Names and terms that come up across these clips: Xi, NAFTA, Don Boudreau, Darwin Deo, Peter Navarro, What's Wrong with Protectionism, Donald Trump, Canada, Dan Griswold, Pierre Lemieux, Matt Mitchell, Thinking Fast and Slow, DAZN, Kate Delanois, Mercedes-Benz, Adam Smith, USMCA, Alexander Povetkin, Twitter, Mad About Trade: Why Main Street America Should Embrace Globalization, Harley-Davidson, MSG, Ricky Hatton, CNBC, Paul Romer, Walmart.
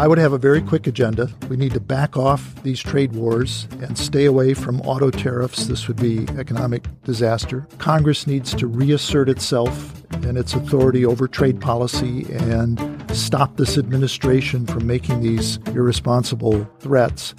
I would have a very quick agenda. We need to back off these trade wars and stay away from auto tariffs. This would be economic disaster. Congress needs to reassert itself and its authority over trade policy and stop this administration from making these irresponsible threats.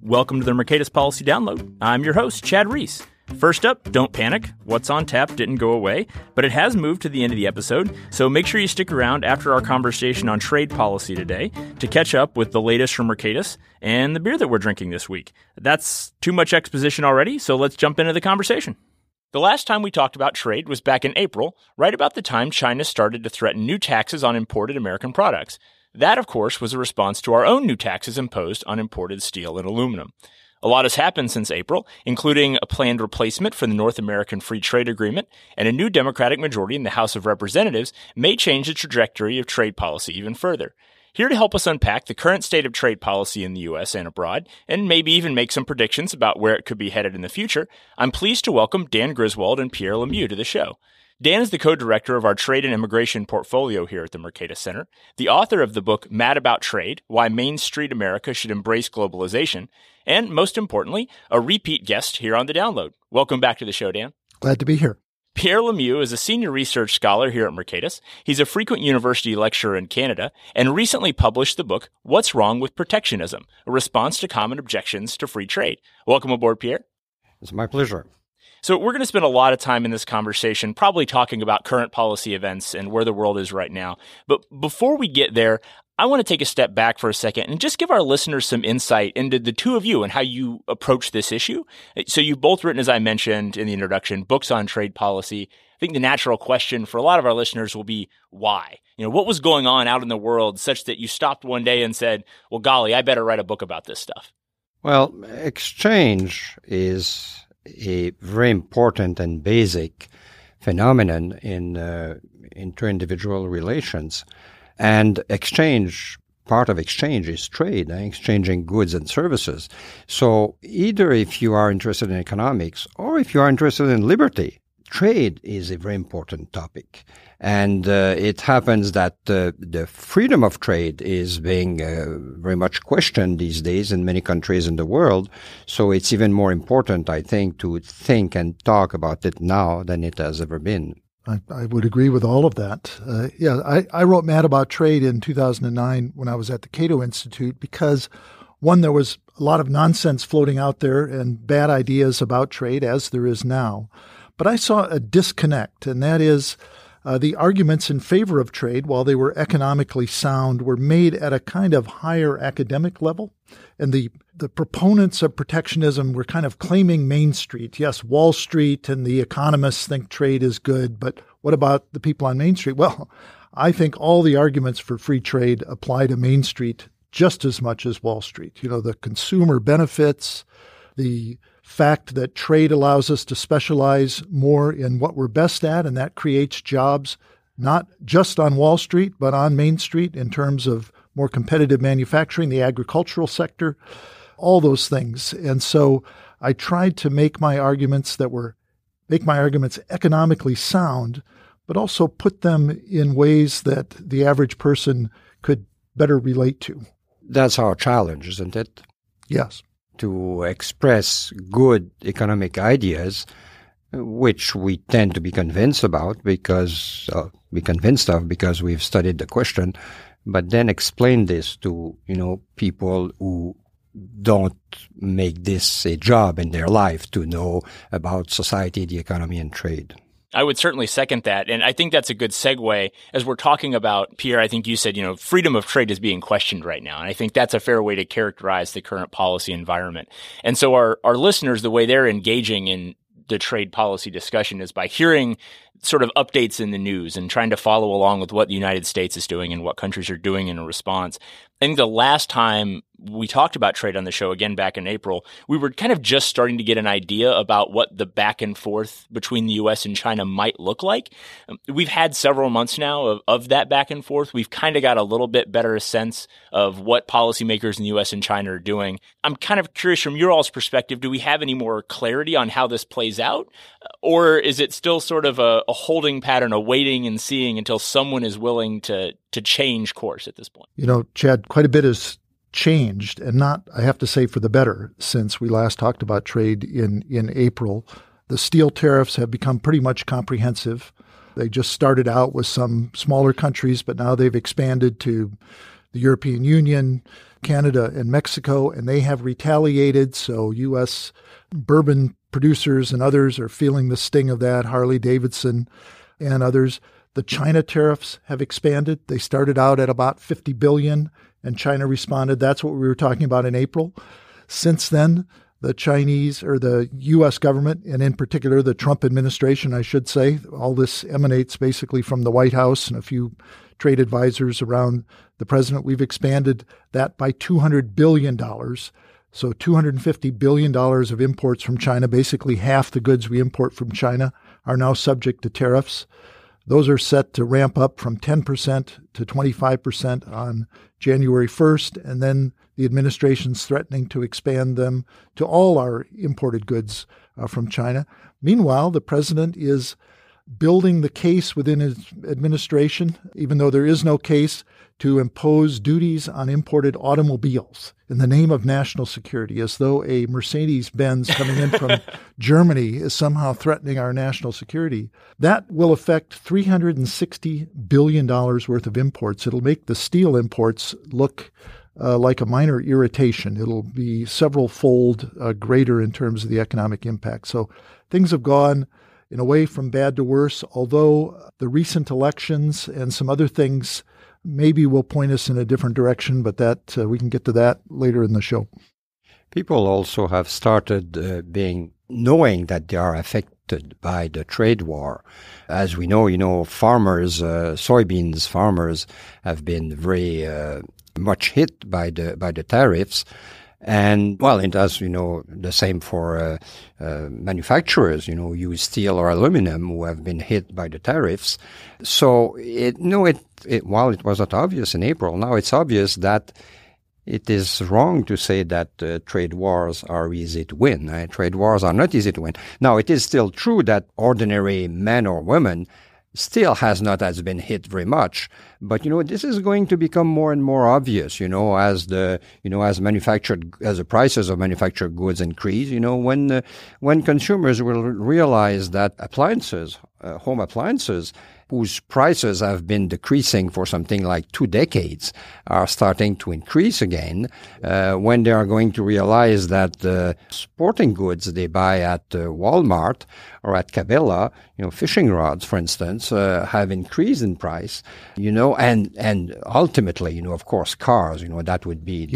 Welcome to the Mercatus Policy Download. I'm your host, Chad Reese. First up, don't panic. What's on tap didn't go away, but it has moved to the end of the episode, so make sure you stick around after our conversation on trade policy today to catch up with the latest from Mercatus and the beer that we're drinking this week. That's too much exposition already, so let's jump into the conversation. The last time we talked about trade was back in April, right about the time China started to threaten new taxes on imported American products. That, of course, was a response to our own new taxes imposed on imported steel and aluminum. A lot has happened since April, including a planned replacement for the North American Free Trade Agreement, and a new Democratic majority in the House of Representatives may change the trajectory of trade policy even further. Here to help us unpack the current state of trade policy in the U.S. and abroad, and maybe even make some predictions about where it could be headed in the future, I'm pleased to welcome Dan Griswold and Pierre Lemieux to the show. Dan is the co-director of our trade and immigration portfolio here at the Mercatus Center, the author of the book Mad About Trade: Why Main Street America Should Embrace Globalization, and most importantly, a repeat guest here on The Download. Welcome back to the show, Dan. Glad to be here. Pierre Lemieux is a senior research scholar here at Mercatus. He's a frequent university lecturer in Canada and recently published the book What's Wrong with Protectionism: A Response to Common Objections to Free Trade. Welcome aboard, Pierre. It's my pleasure. So we're going to spend a lot of time in this conversation probably talking about current policy events and where the world is right now. But before we get there, I want to take a step back for a second and just give our listeners some insight into the two of you and how you approach this issue. So you've both written, as I mentioned in the introduction, books on trade policy. I think the natural question for a lot of our listeners will be, why? You know, what was going on out in the world such that you stopped one day and said, well, golly, I better write a book about this stuff? Well, exchange is a very important and basic phenomenon in inter-individual relations. And exchange, part of exchange is trade, exchanging goods and services. So either if you are interested in economics or if you are interested in liberty, trade is a very important topic. And it happens that the freedom of trade is being very much questioned these days in many countries in the world. So it's even more important, I think, to think and talk about it now than it has ever been. I would agree with all of that. I wrote Mad About Trade in 2009 when I was at the Cato Institute because, one, there was a lot of nonsense floating out there and bad ideas about trade, as there is now. But I saw a disconnect, and that is the arguments in favor of trade, while they were economically sound, were made at a kind of higher academic level. And the proponents of protectionism were kind of claiming Main Street. Yes, Wall Street and the economists think trade is good, but what about the people on Main Street? Well, I think all the arguments for free trade apply to Main Street just as much as Wall Street. You know, the consumer benefits, the fact that trade allows us to specialize more in what we're best at, and that creates jobs not just on Wall Street, but on Main Street in terms of more competitive manufacturing, the agricultural sector, all those things. And so I tried to make my arguments economically sound, but also put them in ways that the average person could better relate to. That's our challenge, isn't it? Yes. To express good economic ideas, which we tend to be convinced about because we've studied the question, but then explain this to, people who don't make this a job in their life to know about society, the economy, and trade. I would certainly second that. And I think that's a good segue. As we're talking about, Pierre, I think you said, freedom of trade is being questioned right now. And I think that's a fair way to characterize the current policy environment. And so our listeners, the way they're engaging in the trade policy discussion is by hearing sort of updates in the news and trying to follow along with what the United States is doing and what countries are doing in response. I think the last time we talked about trade on the show, again back in April, we were kind of just starting to get an idea about what the back and forth between the U.S. and China might look like. We've had several months now of that back and forth. We've kind of got a little bit better sense of what policymakers in the U.S. and China are doing. I'm kind of curious from your all's perspective, do we have any more clarity on how this plays out? Or is it still sort of a a holding pattern, a waiting and seeing until someone is willing to change course at this point? You know, Chad, quite a bit has changed, and not, I have to say, for the better since we last talked about trade in April. The steel tariffs have become pretty much comprehensive. They just started out with some smaller countries, but now they've expanded to the European Union, Canada, and Mexico, and they have retaliated. So U.S. bourbon producers and others are feeling the sting of that, Harley-Davidson and others. The China tariffs have expanded. They started out at about $50 billion, and China responded. That's what we were talking about in April. Since then, the Chinese or the U.S. government, and in particular the Trump administration, I should say, all this emanates basically from the White House and a few trade advisors around the president. We've expanded that by $200 billion. So $250 billion of imports from China, basically half the goods we import from China, are now subject to tariffs. Those are set to ramp up from 10% to 25% on January 1st, and then the administration's threatening to expand them to all our imported goods from China. Meanwhile, the president is building the case within his administration, even though there is no case, to impose duties on imported automobiles in the name of national security, as though a Mercedes-Benz coming in from Germany is somehow threatening our national security. That will affect $360 billion worth of imports. It'll make the steel imports look like a minor irritation. It'll be several fold greater in terms of the economic impact. So things have gone in a way from bad to worse, although the recent elections and some other things maybe will point us in a different direction, but that we can get to that later in the show. People also have started knowing that they are affected by the trade war. As we know, farmers, soybeans farmers have been very much hit by the tariffs. And, well, it does, the same for manufacturers, use steel or aluminum who have been hit by the tariffs. So, while it was not obvious in April, now it's obvious that it is wrong to say that trade wars are easy to win. Trade wars are not easy to win. Now, it is still true that ordinary men or women still has not has been hit very much. But, this is going to become more and more obvious, as the prices of manufactured goods increase, when consumers will realize that appliances, home appliances, whose prices have been decreasing for something like 2 decades, are starting to increase again, when they are going to realize that the sporting goods they buy at Walmart or at Cabela, fishing rods, for instance, have increased in price, and ultimately, of course, cars, that would be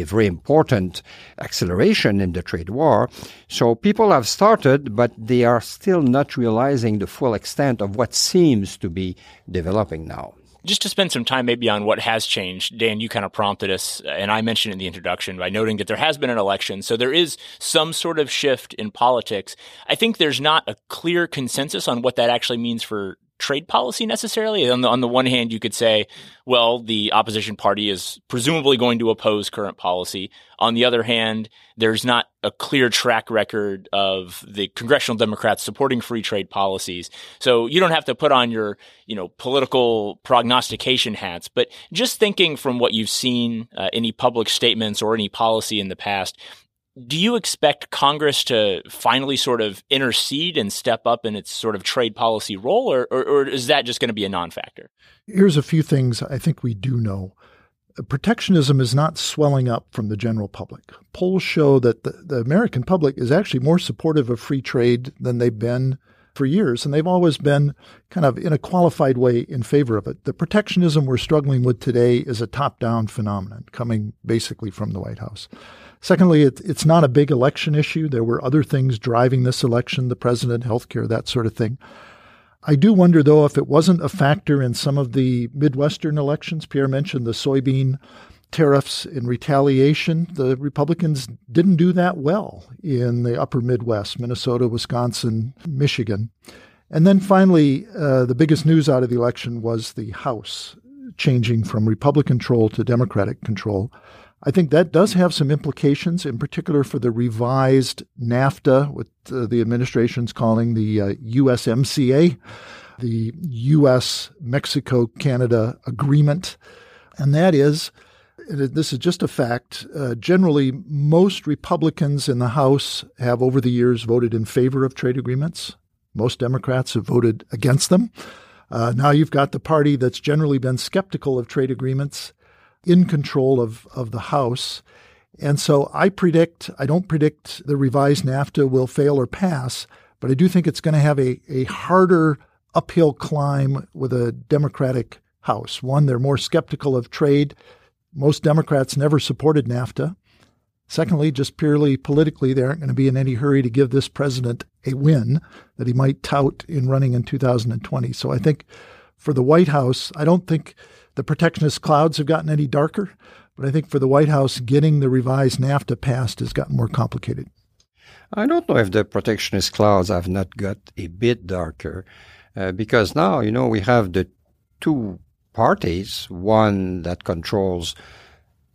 a very important acceleration in the trade war. So people have started, but they are still not realizing the full extent of what seems to be developing now. Just to spend some time maybe on what has changed, Dan, you kind of prompted us, and I mentioned in the introduction by noting that there has been an election. So there is some sort of shift in politics. I think there's not a clear consensus on what that actually means for trade policy necessarily. On the one hand, you could say, well, the opposition party is presumably going to oppose current policy. On the other hand, there's not a clear track record of the congressional Democrats supporting free trade policies. So you don't have to put on your, political prognostication hats, but just thinking from what you've seen, any public statements or any policy in the past, do you expect Congress to finally sort of intercede and step up in its sort of trade policy role, or is that just going to be a non-factor? Here's a few things I think we do know. Protectionism is not swelling up from the general public. Polls show that the American public is actually more supportive of free trade than they've been for years, and they've always been kind of in a qualified way in favor of it. The protectionism we're struggling with today is a top-down phenomenon coming basically from the White House. Secondly, it's not a big election issue. There were other things driving this election, the president, healthcare, that sort of thing. I do wonder, though, if it wasn't a factor in some of the Midwestern elections. Pierre mentioned the soybean tariffs in retaliation. The Republicans didn't do that well in the upper Midwest, Minnesota, Wisconsin, Michigan. And then finally, the biggest news out of the election was the House changing from Republican control to Democratic control. I think that does have some implications, in particular for the revised NAFTA, what the administration's calling the USMCA, the US-Mexico-Canada Agreement. And that is, this is just a fact, generally most Republicans in the House have over the years voted in favor of trade agreements. Most Democrats have voted against them. Now you've got the party that's generally been skeptical of trade agreements in control of the House. And so I don't predict the revised NAFTA will fail or pass, but I do think it's going to have a harder uphill climb with a Democratic House. One, they're more skeptical of trade. Most Democrats never supported NAFTA. Secondly, just purely politically, they aren't going to be in any hurry to give this president a win that he might tout in running in 2020. So I think for the White House, I don't think the protectionist clouds have gotten any darker, but I think for the White House, getting the revised NAFTA passed has gotten more complicated. I don't know if the protectionist clouds have not got a bit darker, because now, we have the two parties, one that controls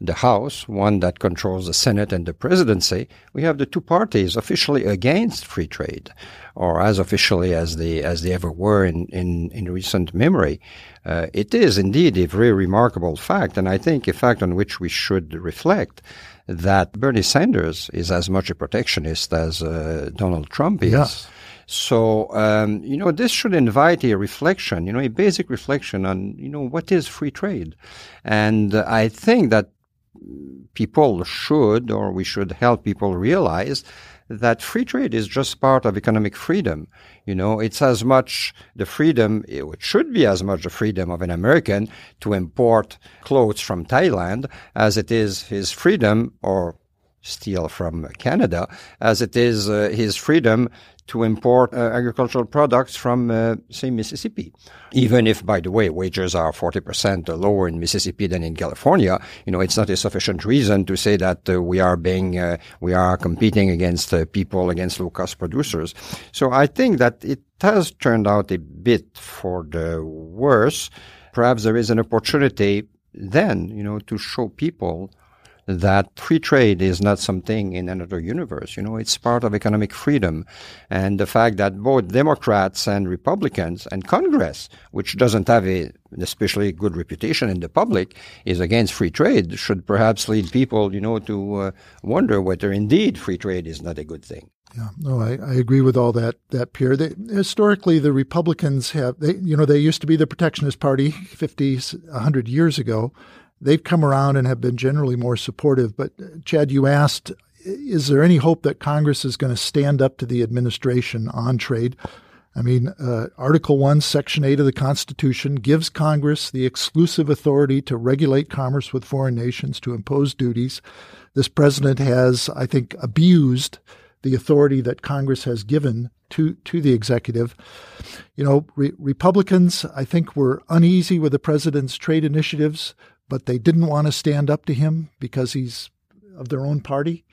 the House, one that controls the Senate and the presidency. We have the two parties officially against free trade, or as officially as they ever were in recent memory. It is indeed a very remarkable fact, and I think a fact on which we should reflect, that Bernie Sanders is as much a protectionist as Donald Trump is. Yeah. So, this should invite a reflection, a basic reflection on, what is free trade. And I think that people we should help people realize that free trade is just part of economic freedom. It's as much the freedom, it should be as much the freedom of an American to import clothes from Thailand as it is his freedom, or steel from Canada, as it is his freedom to import agricultural products from, say, Mississippi. Even if, by the way, wages are 40% lower in Mississippi than in California, it's not a sufficient reason to say that we are competing against people, against low-cost producers. So I think that it has turned out a bit for the worse. Perhaps there is an opportunity then, to show people that free trade is not something in another universe. It's part of economic freedom. And the fact that both Democrats and Republicans and Congress, which doesn't have an especially good reputation in the public, is against free trade, should perhaps lead people, to wonder whether indeed free trade is not a good thing. Yeah, no, I agree with all that, Pierre. Historically, the Republicans they used to be the protectionist party 50, 100 years ago. They've come around and have been generally more supportive. But Chad, you asked, is there any hope that Congress is going to stand up to the administration on trade? I mean, Article 1, Section 8 of the Constitution gives Congress the exclusive authority to regulate commerce with foreign nations, to impose duties. This president has, I think, abused the authority that Congress has given to the executive. Republicans, I think, were uneasy with the president's trade initiatives, but they didn't want to stand up to him because he's of their own party.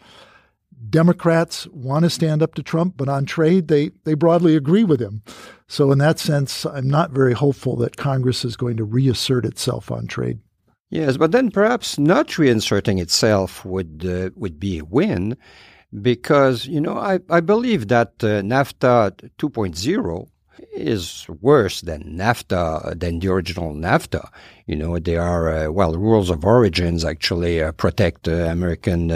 Democrats want to stand up to Trump, but on trade, they broadly agree with him. So in that sense, I'm not very hopeful that Congress is going to reassert itself on trade. Yes, but then perhaps not reinserting itself would be a win, because, I believe that NAFTA 2.0 is worse than the original NAFTA. There are, rules of origins actually protect American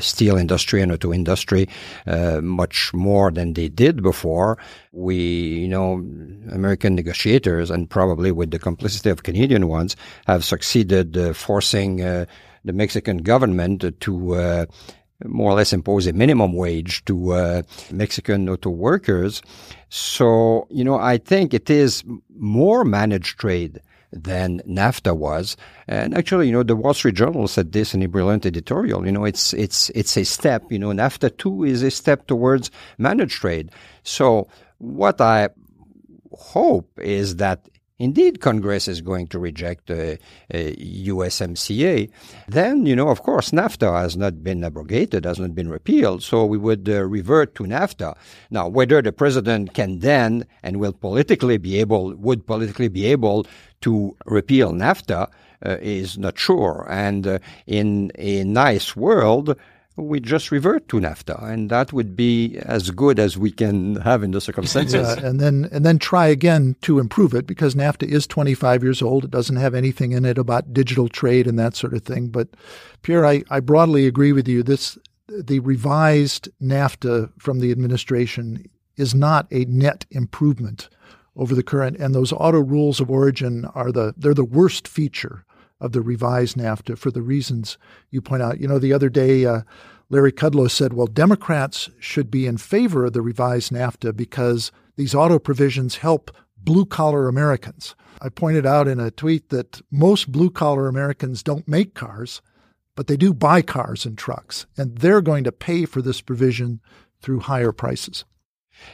steel industry and auto industry much more than they did before. We, American negotiators, and probably with the complicity of Canadian ones, have succeeded forcing the Mexican government to more or less impose a minimum wage to Mexican auto workers. So, I think it is more managed trade than NAFTA was. And actually, the Wall Street Journal said this in a brilliant editorial. It's a step, NAFTA 2 is a step towards managed trade. So what I hope is that Indeed, Congress is going to reject USMCA. Then, you know, of course, NAFTA has not been abrogated, has not been repealed, so we would revert to NAFTA. Now, whether the president can then and will politically be able, would politically be able to repeal NAFTA is not sure. And in a nice world, we just revert to NAFTA, and that would be as good as we can have in the circumstances. Yeah, and then try again to improve it, because NAFTA is 25 years old. It doesn't have anything in it about digital trade and that sort of thing. But Pierre, I broadly agree with you. The revised NAFTA from the administration is not a net improvement over the current, and those auto rules of origin they're the worst feature of the revised NAFTA for the reasons you point out. You know, the other day, Larry Kudlow said, well, Democrats should be in favor of the revised NAFTA because these auto provisions help blue-collar Americans. I pointed out in a tweet that most blue-collar Americans don't make cars, but they do buy cars and trucks, and they're going to pay for this provision through higher prices.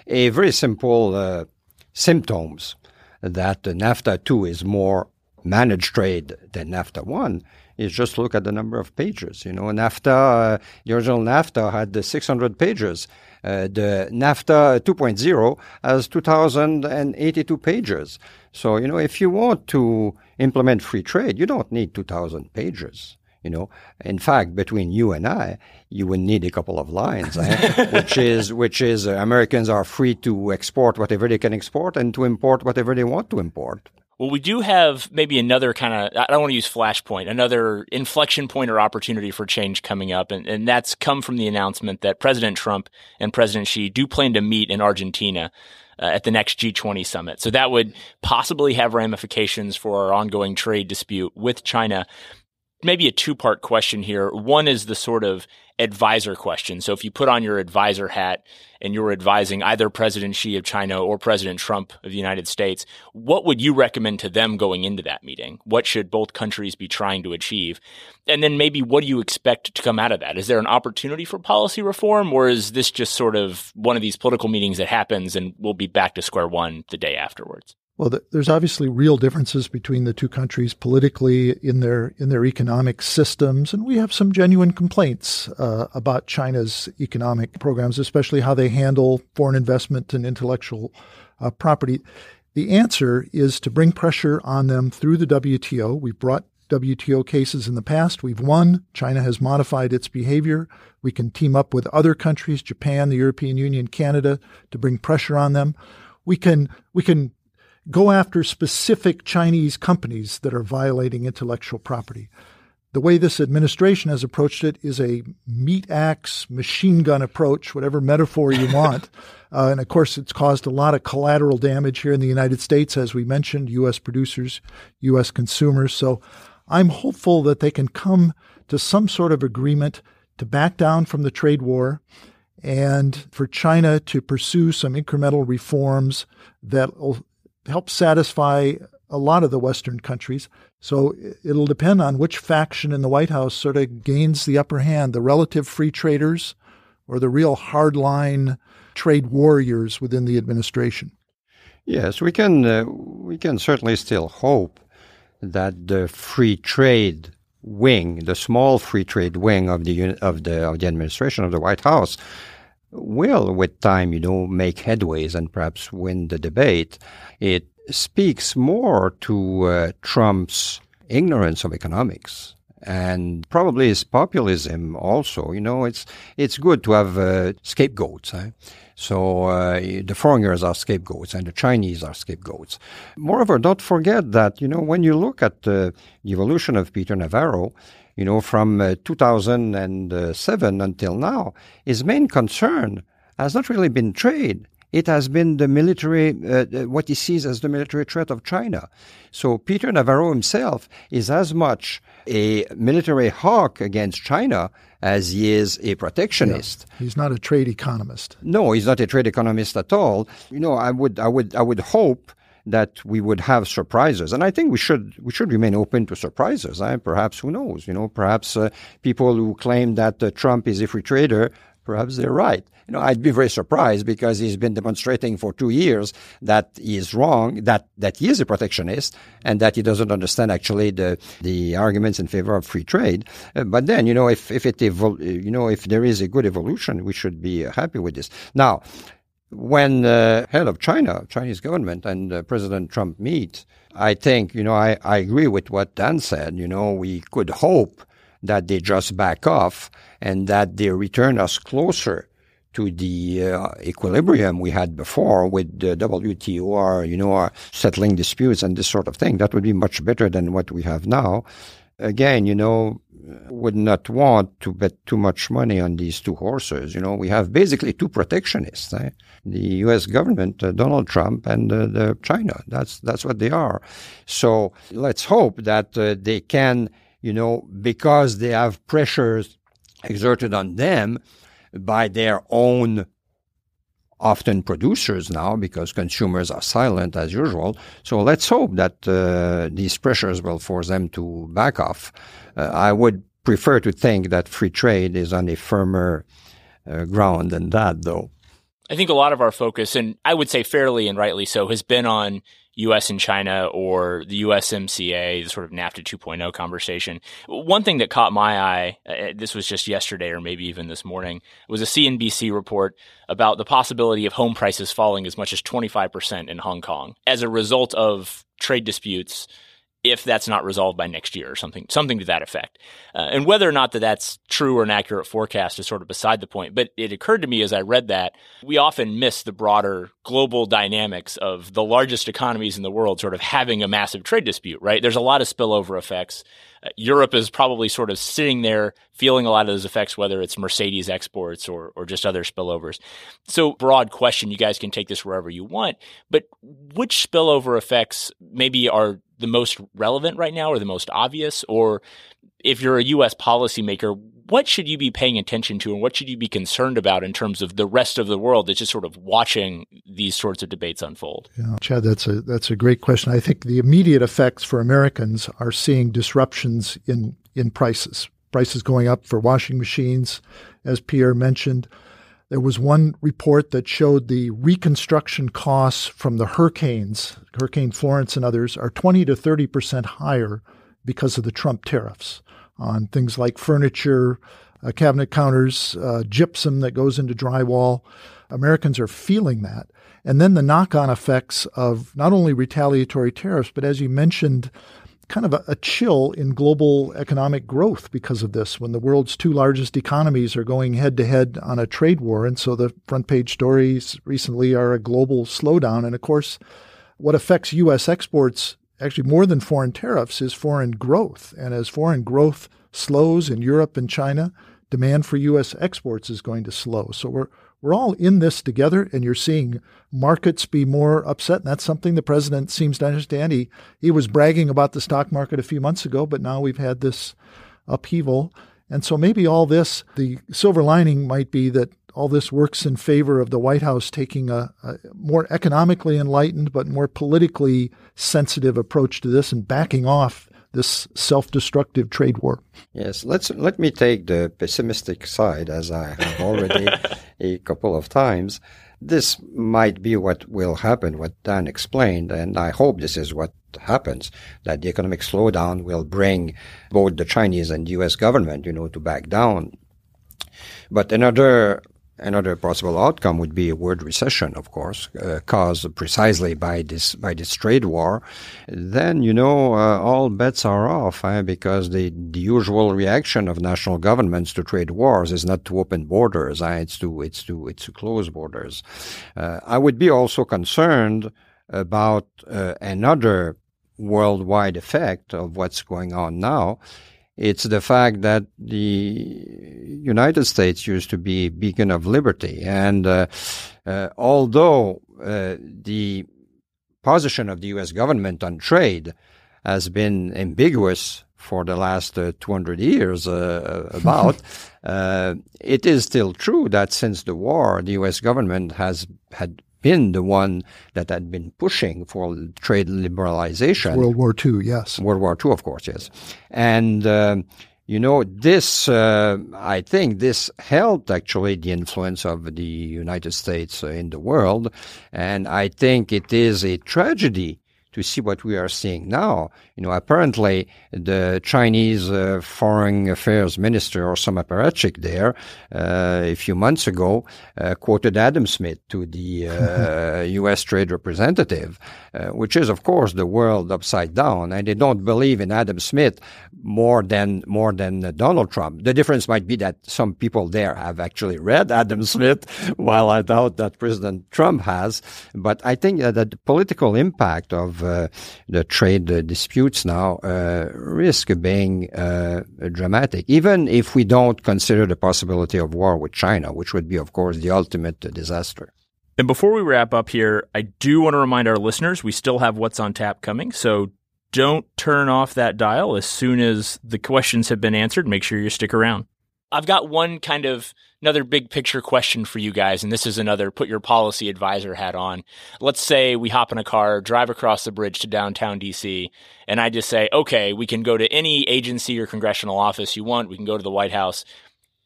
A very simple symptoms that NAFTA 2 is more managed trade than NAFTA 1 is just look at the number of pages. You know, NAFTA, the original NAFTA had 600 pages. The NAFTA 2.0 has 2,082 pages. So, you know, if you want to implement free trade, you don't need 2,000 pages. You know, in fact, between you and I, you would need a couple of lines, which is Americans are free to export whatever they can export and to import whatever they want to import. Well, we do have maybe another kind of, I don't want to use flashpoint, another inflection point or opportunity for change coming up. And that's come from the announcement that President Trump and President Xi do plan to meet in Argentina at the next G20 summit. So that would possibly have ramifications for our ongoing trade dispute with China. Maybe a two-part question here. One is the sort of advisor question. So if you put on your advisor hat and you're advising either President Xi of China or President Trump of the United States, what would you recommend to them going into that meeting? What should both countries be trying to achieve? And then maybe what do you expect to come out of that? Is there an opportunity for policy reform, or is this just sort of one of these political meetings that happens and we'll be back to square one the day afterwards? Well, there's obviously real differences between the two countries politically, in their economic systems, and we have some genuine complaints about China's economic programs, especially how they handle foreign investment and intellectual property. The answer is to bring pressure on them through the WTO. We've brought WTO cases in the past. We've won. China has modified its behavior. We can team up with other countries, Japan, the European Union, Canada, to bring pressure on them. We can go after specific Chinese companies that are violating intellectual property. The way this administration has approached it is a meat axe, machine gun approach, whatever metaphor you want. And of course, it's caused a lot of collateral damage here in the United States, as we mentioned, U.S. producers, U.S. consumers. So I'm hopeful that they can come to some sort of agreement to back down from the trade war, and for China to pursue some incremental reforms that will help satisfy a lot of the Western countries. So it'll depend on which faction in the White House sort of gains the upper hand, the relative free traders or the real hardline trade warriors within the administration. Yes, we can certainly still hope that the free trade wing, the small free trade wing of the administration, of the White House, will, with time, you know, make headways and perhaps win the debate. It speaks more to Trump's ignorance of economics and probably his populism also. You know, it's good to have scapegoats, eh? So the foreigners are scapegoats and the Chinese are scapegoats. Moreover, don't forget that, you know, when you look at the evolution of Peter Navarro, you know, from 2007 until now, his main concern has not really been trade. It has been the military, what he sees as the military threat of China. So Peter Navarro himself is as much a military hawk against China as he is a protectionist. Yeah, he's not a trade economist. No, he's not a trade economist at all. You know, I would hope that we would have surprises. And I think we should remain open to surprises. Perhaps, who knows, you know, perhaps people who claim that Trump is a free trader Perhaps they're right. You know, I'd be very surprised because he's been demonstrating for 2 years that he is wrong, that he is a protectionist, and that he doesn't understand actually the arguments in favor of free trade. But then, you know, if there is a good evolution, we should be happy with this. Now, when the head of China, Chinese government, and President Trump meet, I think, you know, I agree with what Dan said. You know, we could hope that they just back off and that they return us closer to the equilibrium we had before with the WTO, or, you know, or settling disputes and this sort of thing. That would be much better than what we have now. Again, you know, would not want to bet too much money on these two horses. You know, we have basically two protectionists, the U.S. government, Donald Trump, and China. That's what they are. So let's hope that they can, you know, because they have pressures exerted on them by their own often producers now, because consumers are silent as usual. So let's hope that these pressures will force them to back off. I would prefer to think that free trade is on a firmer ground than that, though. I think a lot of our focus, and I would say fairly and rightly so, has been on U.S. and China, or the USMCA, the sort of NAFTA 2.0 conversation. One thing that caught my eye, this was just yesterday or maybe even this morning, was a CNBC report about the possibility of home prices falling as much as 25% in Hong Kong as a result of trade disputes, if that's not resolved by next year or something to that effect. And whether or not that's true or an accurate forecast is sort of beside the point. But it occurred to me as I read that we often miss the broader global dynamics of the largest economies in the world sort of having a massive trade dispute, right? There's a lot of spillover effects. Europe is probably sort of sitting there feeling a lot of those effects, whether it's Mercedes exports or just other spillovers. So broad question, you guys can take this wherever you want, but which spillover effects maybe are the most relevant right now or the most obvious? Or if you're a U.S. policymaker, what should you be paying attention to and what should you be concerned about in terms of the rest of the world that's just sort of watching these sorts of debates unfold? Yeah, Chad, that's a great question. I think the immediate effects for Americans are seeing disruptions in prices going up for washing machines, as Pierre mentioned. There was one report that showed the reconstruction costs from the hurricanes, Hurricane Florence and others, are 20 to 30% higher because of the Trump tariffs on things like furniture, cabinet counters, gypsum that goes into drywall. Americans are feeling that. And then the knock-on effects of not only retaliatory tariffs, but as you mentioned, kind of a chill in global economic growth because of this, when the world's two largest economies are going head-to-head on a trade war. And so the front-page stories recently are a global slowdown. And of course, what affects U.S. exports actually more than foreign tariffs is foreign growth. And as foreign growth slows in Europe and China, demand for U.S. exports is going to slow. So we're all in this together, and you're seeing markets be more upset. And that's something the president seems to understand. He was bragging about the stock market a few months ago, but now we've had this upheaval. And so maybe all this, the silver lining might be that all this works in favor of the White House taking a more economically enlightened but more politically sensitive approach to this and backing off this self-destructive trade war. Yes, let me take the pessimistic side, as I have already a couple of times. This might be what will happen, what Dan explained, and I hope this is what happens, that the economic slowdown will bring both the Chinese and U.S. government, you know, to back down. But another possible outcome would be a world recession, of course, caused precisely by this trade war. Then, you know, all bets are off, because the usual reaction of national governments to trade wars is not to open borders, it's to close borders. I would be also concerned about another worldwide effect of what's going on now. It's the fact that the United States used to be a beacon of liberty. And although the position of the U.S. government on trade has been ambiguous for the last 200 years it is still true that since the war, the U.S. government had been the one that had been pushing for trade liberalization. World War II, yes. World War II, of course, yes. And You know, I think this helped actually the influence of the United States in the world. And I think it is a tragedy to see what we are seeing now. You know, apparently the Chinese foreign affairs minister or some apparatchik there a few months ago quoted Adam Smith to the U.S. trade representative, which is, of course, the world upside down. And they don't believe in Adam Smith more than Donald Trump. The difference might be that some people there have actually read Adam Smith, while I doubt that President Trump has. But I think that the political impact of the trade disputes now risk being dramatic, even if we don't consider the possibility of war with China, which would be, of course, the ultimate disaster. And before we wrap up here, I do want to remind our listeners we still have What's on Tap coming, so don't turn off that dial. As soon as the questions have been answered, make sure you stick around. I've got one kind of another big picture question for you guys, and this is another put your policy advisor hat on. Let's say we hop in a car, drive across the bridge to downtown DC, and I just say, okay, we can go to any agency or congressional office you want. We can go to the White House.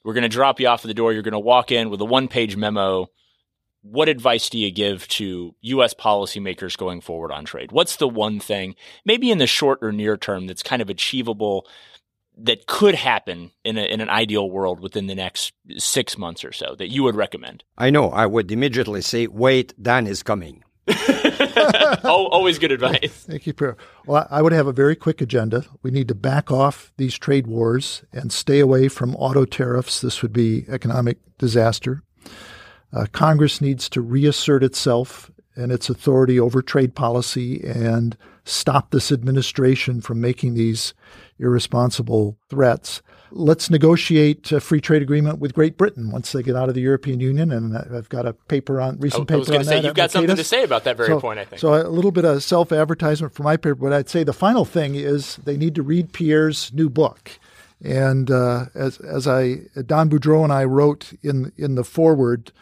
We're going to drop you off at the door. You're going to walk in with a one-page memo. What advice do you give to U.S. policymakers going forward on trade? What's the one thing, maybe in the short or near term, that's kind of achievable that could happen in an ideal world within the next 6 months or so that you would recommend? I know. I would immediately say, wait, Dan is coming. Always good advice. Thank you, Pierre. Well, I would have a very quick agenda. We need to back off these trade wars and stay away from auto tariffs. This would be economic disaster. Congress needs to reassert itself and its authority over trade policy and stop this administration from making these irresponsible threats. Let's negotiate a free trade agreement with Great Britain once they get out of the European Union. And I've got a recent paper on that. I was going to say, you've got something to say about that very point, I think. So a little bit of self-advertisement for my paper. But I'd say the final thing is they need to read Pierre's new book. And Don Boudreau and I wrote in the foreword,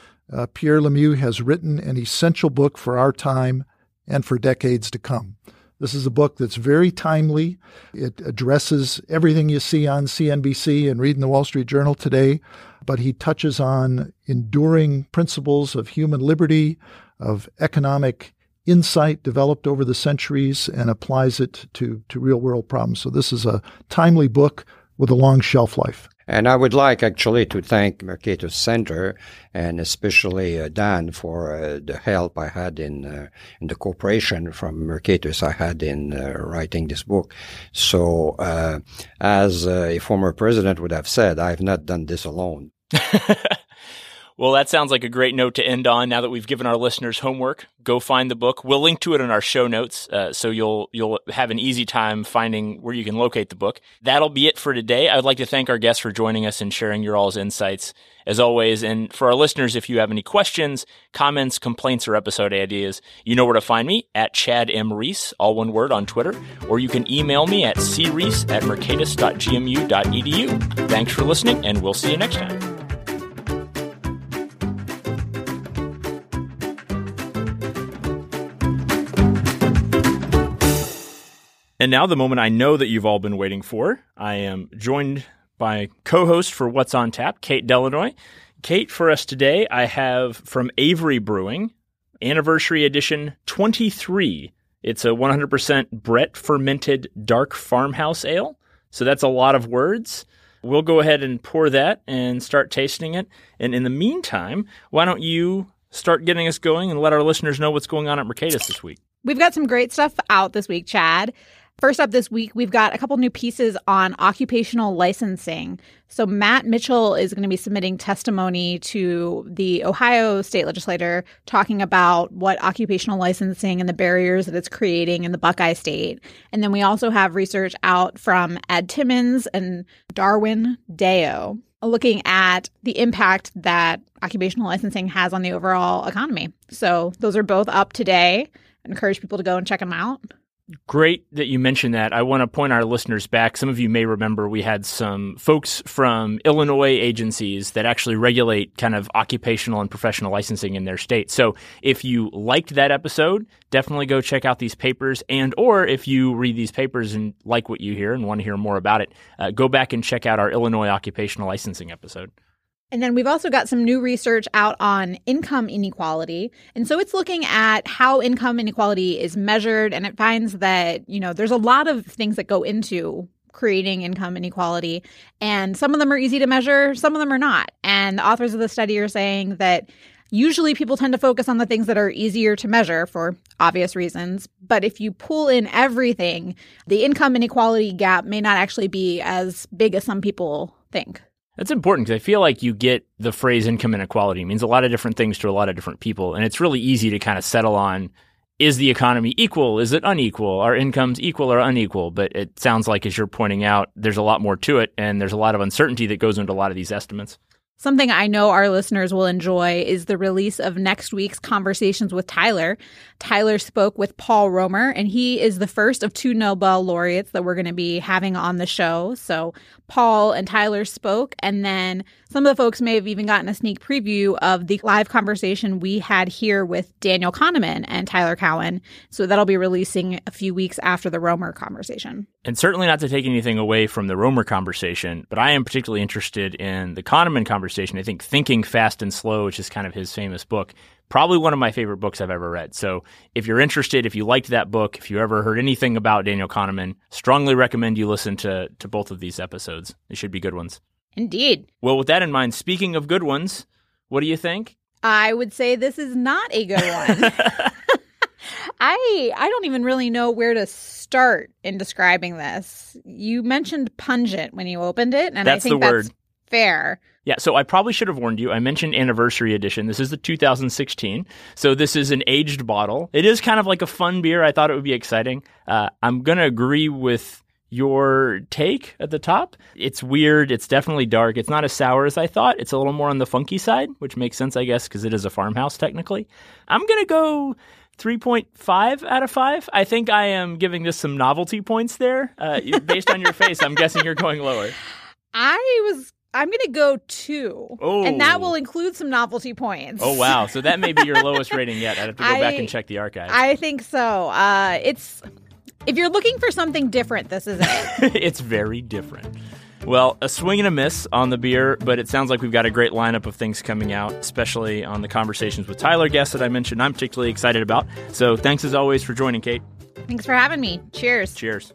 Pierre Lemieux has written an essential book for our time and for decades to come. This is a book that's very timely. It addresses everything you see on CNBC and read in the Wall Street Journal today, but he touches on enduring principles of human liberty, of economic insight developed over the centuries, and applies it to real-world problems. So this is a timely book with a long shelf life. And I would like actually to thank Mercatus Center and especially Dan for the help I had in the cooperation from Mercatus I had in writing this book. So as a former president would have said, I have not done this alone. Well, that sounds like a great note to end on. Now that we've given our listeners homework, go find the book. We'll link to it in our show notes, so you'll have an easy time finding where you can locate the book. That'll be it for today. I would like to thank our guests for joining us and sharing your all's insights, as always. And for our listeners, if you have any questions, comments, complaints, or episode ideas, you know where to find me, at Chad M. Reese, all one word, on Twitter. Or you can email me at creese@mercatus.gmu.edu. Thanks for listening, and we'll see you next time. And now the moment I know that you've all been waiting for. I am joined by co-host for What's on Tap, Kate Delanois. Kate, for us today, I have from Avery Brewing, Anniversary Edition 23. It's a 100% Brett fermented dark farmhouse ale. So that's a lot of words. We'll go ahead and pour that and start tasting it. And in the meantime, why don't you start getting us going and let our listeners know what's going on at Mercatus this week? We've got some great stuff out this week, Chad. First up this week, we've got a couple new pieces on occupational licensing. So Matt Mitchell is going to be submitting testimony to the Ohio state legislator talking about what occupational licensing and the barriers that it's creating in the Buckeye State. And then we also have research out from Ed Timmons and Darwin Deo looking at the impact that occupational licensing has on the overall economy. So those are both up today. I encourage people to go and check them out. Great that you mentioned that. I want to point our listeners back. Some of you may remember we had some folks from Illinois agencies that actually regulate kind of occupational and professional licensing in their state. So if you liked that episode, definitely go check out these papers. And or if you read these papers and like what you hear and want to hear more about it, go back and check out our Illinois occupational licensing episode. And then we've also got some new research out on income inequality. And so it's looking at how income inequality is measured. And it finds that, you know, there's a lot of things that go into creating income inequality. And some of them are easy to measure. Some of them are not. And the authors of the study are saying that usually people tend to focus on the things that are easier to measure for obvious reasons. But if you pull in everything, the income inequality gap may not actually be as big as some people think. That's important because I feel like you get the phrase income inequality. It means a lot of different things to a lot of different people. And it's really easy to kind of settle on, is the economy equal? Is it unequal? Are incomes equal or unequal? But it sounds like, as you're pointing out, there's a lot more to it. And there's a lot of uncertainty that goes into a lot of these estimates. Something I know our listeners will enjoy is the release of next week's Conversations with Tyler. Tyler spoke with Paul Romer, and he is the first of two Nobel laureates that we're going to be having on the show. So Paul and Tyler spoke, and then some of the folks may have even gotten a sneak preview of the live conversation we had here with Daniel Kahneman and Tyler Cowen. So that'll be releasing a few weeks after the Romer conversation. And certainly not to take anything away from the Romer conversation, but I am particularly interested in the Kahneman conversation. I think Thinking Fast and Slow, which is kind of his famous book, probably one of my favorite books I've ever read. So if you're interested, if you liked that book, if you ever heard anything about Daniel Kahneman, strongly recommend you listen to both of these episodes. They should be good ones. Indeed. Well, with that in mind, speaking of good ones, what do you think? I would say this is not a good one. I don't even really know where to start in describing this. You mentioned pungent when you opened it, and that's I think the word. That's fair. Yeah, so I probably should have warned you. I mentioned Anniversary Edition. This is the 2016. So this is an aged bottle. It is kind of like a fun beer. I thought it would be exciting. I'm going to agree with your take at the top. It's weird. It's definitely dark. It's not as sour as I thought. It's a little more on the funky side, which makes sense, I guess, because it is a farmhouse technically. I'm going to go 3.5 out of 5. I think I am giving this some novelty points there. Based on your face, I'm guessing you're going lower. I'm going to go 2, and that will include some novelty points. Oh, wow. So that may be your lowest rating yet. I'd have to go back and check the archives. I think so. If you're looking for something different, this is it. It's very different. Well, a swing and a miss on the beer, but it sounds like we've got a great lineup of things coming out, especially on the Conversations with Tyler guests that I mentioned I'm particularly excited about. So thanks, as always, for joining, Kate. Thanks for having me. Cheers. Cheers.